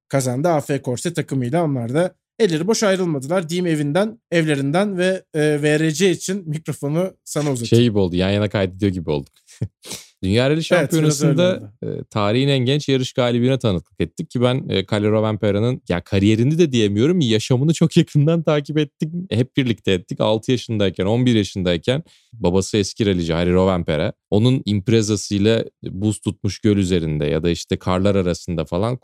kazandı. A F Corse takımıyla onlar da elleri boş ayrılmadılar. Diyeyim evinden, evlerinden ve e, V R C için mikrofonu sana uzatayım. Şey gibi oldu, yan yana kaydediyor gibi olduk. Dünya Rally Şampiyonası'nda evet, tarihin en genç yarış galibine tanıklık ettik ki ben Kalle Rovanpera'nın ya kariyerini de diyemiyorum, yaşamını çok yakından takip ettik. Hep birlikte ettik. altı yaşındayken, on bir yaşındayken babası eski rallici Kalle Rovanperä onun imprezasıyla buz tutmuş göl üzerinde ya da işte karlar arasında falan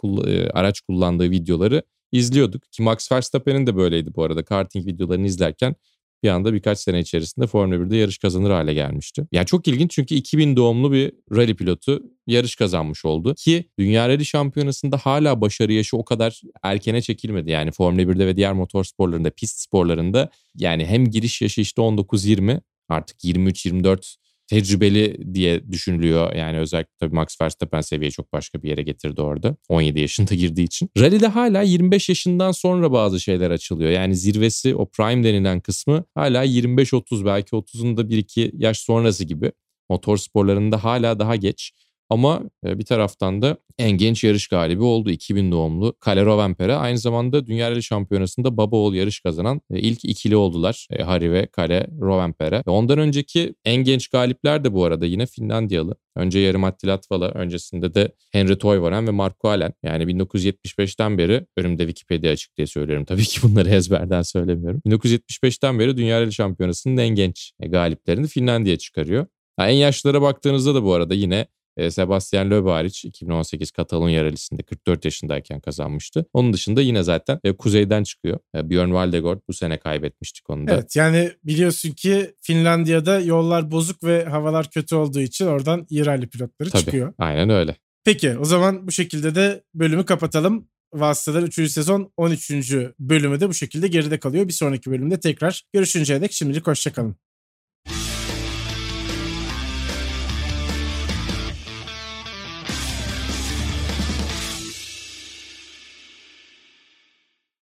araç kullandığı videoları izliyorduk. Ki Max Verstappen'in de böyleydi bu arada. Karting videolarını izlerken bir anda birkaç sene içerisinde Formula birde yarış kazanır hale gelmişti. Yani çok ilginç çünkü iki bin doğumlu bir rally pilotu yarış kazanmış oldu. Ki Dünya Rally Şampiyonası'nda hala başarı yaşı o kadar erkene çekilmedi. Yani Formula birde ve diğer motor sporlarında, pist sporlarında yani hem giriş yaşı işte on dokuz yirmi artık yirmi üç yirmi dört tecrübeli diye düşünülüyor. Yani özellikle tabii Max Verstappen seviyeyi çok başka bir yere getirdi orada. on yedi yaşında girdiği için. Rally'de hala yirmi beş yaşından sonra bazı şeyler açılıyor. Yani zirvesi, o prime denilen kısmı hala yirmi beş otuz, belki otuzun da bir iki yaş sonrası gibi. Motor sporlarında hala daha geç. Ama bir taraftan da en genç yarış galibi oldu. iki bin doğumlu Kalle Rovanperä aynı zamanda Dünya Rally Şampiyonası'nda baba oğul yarış kazanan ilk ikili oldular. Harry ve Kalle Rovanperä. Ondan önceki en genç galipler de bu arada yine Finlandiyalı. Önce Jari-Matti Latvala, öncesinde de Henri Toivonen ve Markku Alén. Yani bin dokuz yüz yetmiş beşten beri, önümde Wikipedia açık diye söylüyorum. Tabii ki bunları ezberden söylemiyorum. bin dokuz yüz yetmiş beşten beri Dünya Rally Şampiyonası'nın en genç galiplerini Finlandiya çıkarıyor. En yaşlılara baktığınızda da bu arada yine Sebastian Loeb hariç iki bin on sekiz Katalonya Rally'sinde kırk dört yaşındayken kazanmıştı. Onun dışında yine zaten kuzeyden çıkıyor. Björn Valdegård, bu sene kaybetmiştik onu da. Evet, yani biliyorsun ki Finlandiya'da yollar bozuk ve havalar kötü olduğu için oradan iyi rally pilotları Tabii, çıkıyor. Aynen öyle. Peki o zaman bu şekilde de bölümü kapatalım. Vastalar üçüncü sezon on üçüncü bölümü de bu şekilde geride kalıyor. Bir sonraki bölümde tekrar görüşünceye dek şimdilik hoşçakalın.